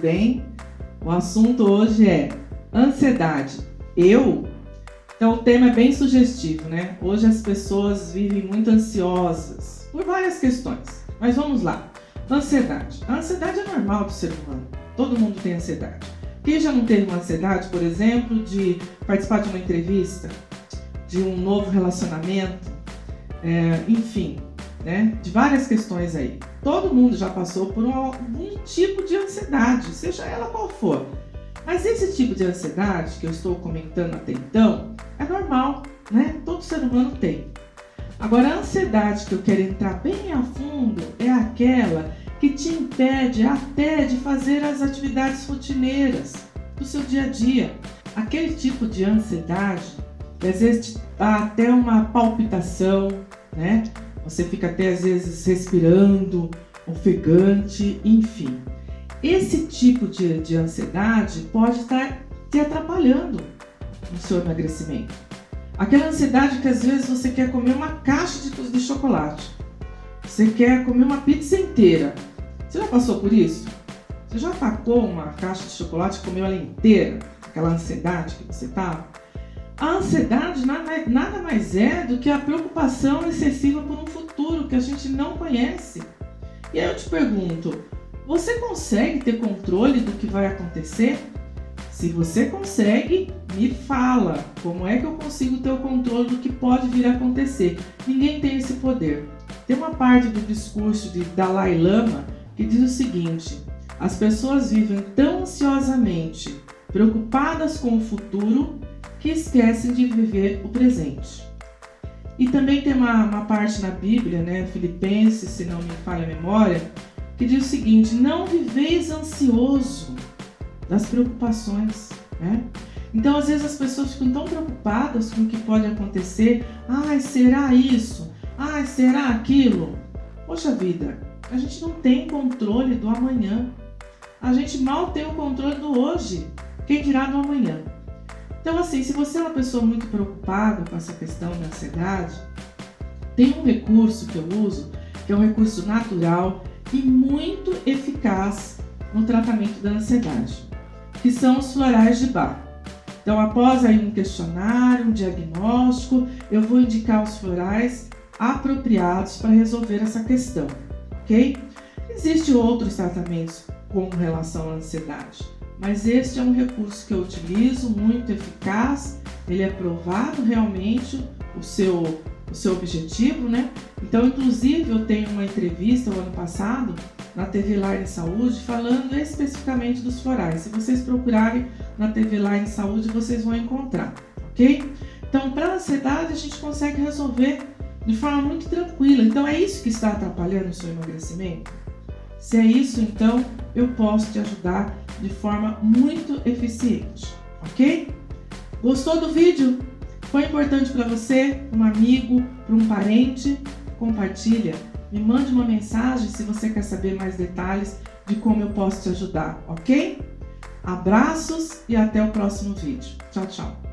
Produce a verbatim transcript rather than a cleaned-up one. bem? O assunto hoje é ansiedade. Eu? Então o tema é bem sugestivo, né? Hoje as pessoas vivem muito ansiosas por várias questões. Mas vamos lá. Ansiedade. A ansiedade é normal do ser humano. Todo mundo tem ansiedade. Quem já não teve uma ansiedade, por exemplo, de participar de uma entrevista, de um novo relacionamento, é, enfim, né? De várias questões aí. Todo mundo já passou por um, algum tipo de ansiedade, seja ela qual for. Mas esse tipo de ansiedade que eu estou comentando até então é normal, né? Todo ser humano tem. Agora, a ansiedade que eu quero entrar bem a fundo é aquela que te impede até de fazer as atividades rotineiras do seu dia a dia. Aquele tipo de ansiedade, às vezes, dá até uma palpitação, né? Você fica até, às vezes, respirando, ofegante, enfim. Esse tipo de, de ansiedade pode estar te atrapalhando no seu emagrecimento. Aquela ansiedade que, às vezes, você quer comer uma caixa de, de chocolate. Você quer comer uma pizza inteira. Você já passou por isso? Você já atacou uma caixa de chocolate e comeu ela inteira? Aquela ansiedade que você estava? A ansiedade nada mais é do que a preocupação excessiva por um futuro que a gente não conhece. E aí eu te pergunto, você consegue ter controle do que vai acontecer? Se você consegue, me fala. Como é que eu consigo ter o controle do que pode vir a acontecer? Ninguém tem esse poder. Tem uma parte do discurso de Dalai Lama que diz o seguinte: as pessoas vivem tão ansiosamente, preocupadas com o futuro, que esquecem de viver o presente. E também tem uma, uma parte na Bíblia, né, Filipenses, se não me falha a memória, que diz o seguinte: não viveis ansioso das preocupações, né? Então, às vezes as pessoas ficam tão preocupadas com o que pode acontecer. Ai, será isso? Ai, será aquilo? Poxa vida, a gente não tem controle do amanhã. A gente mal tem o controle do hoje. Quem dirá do amanhã? Então, assim, se você é uma pessoa muito preocupada com essa questão da ansiedade, tem um recurso que eu uso, que é um recurso natural e muito eficaz no tratamento da ansiedade, que são os florais de Bach. Então, após aí um questionário, um diagnóstico, eu vou indicar os florais apropriados para resolver essa questão, ok? Existem outros tratamentos com relação à ansiedade, mas este é um recurso que eu utilizo, muito eficaz, ele é provado realmente o seu, o seu objetivo, né? Então, inclusive, eu tenho uma entrevista o ano passado na T V Live Saúde falando especificamente dos florais. Se vocês procurarem na T V Live Saúde, vocês vão encontrar, ok? Então, para a ansiedade, a gente consegue resolver de forma muito tranquila. Então, é isso que está atrapalhando o seu emagrecimento? Se é isso, então, eu posso te ajudar de forma muito eficiente, ok? Gostou do vídeo? Foi importante para você, um amigo, para um parente? Compartilha, me mande uma mensagem se você quer saber mais detalhes de como eu posso te ajudar, ok? Abraços e até o próximo vídeo. Tchau, tchau!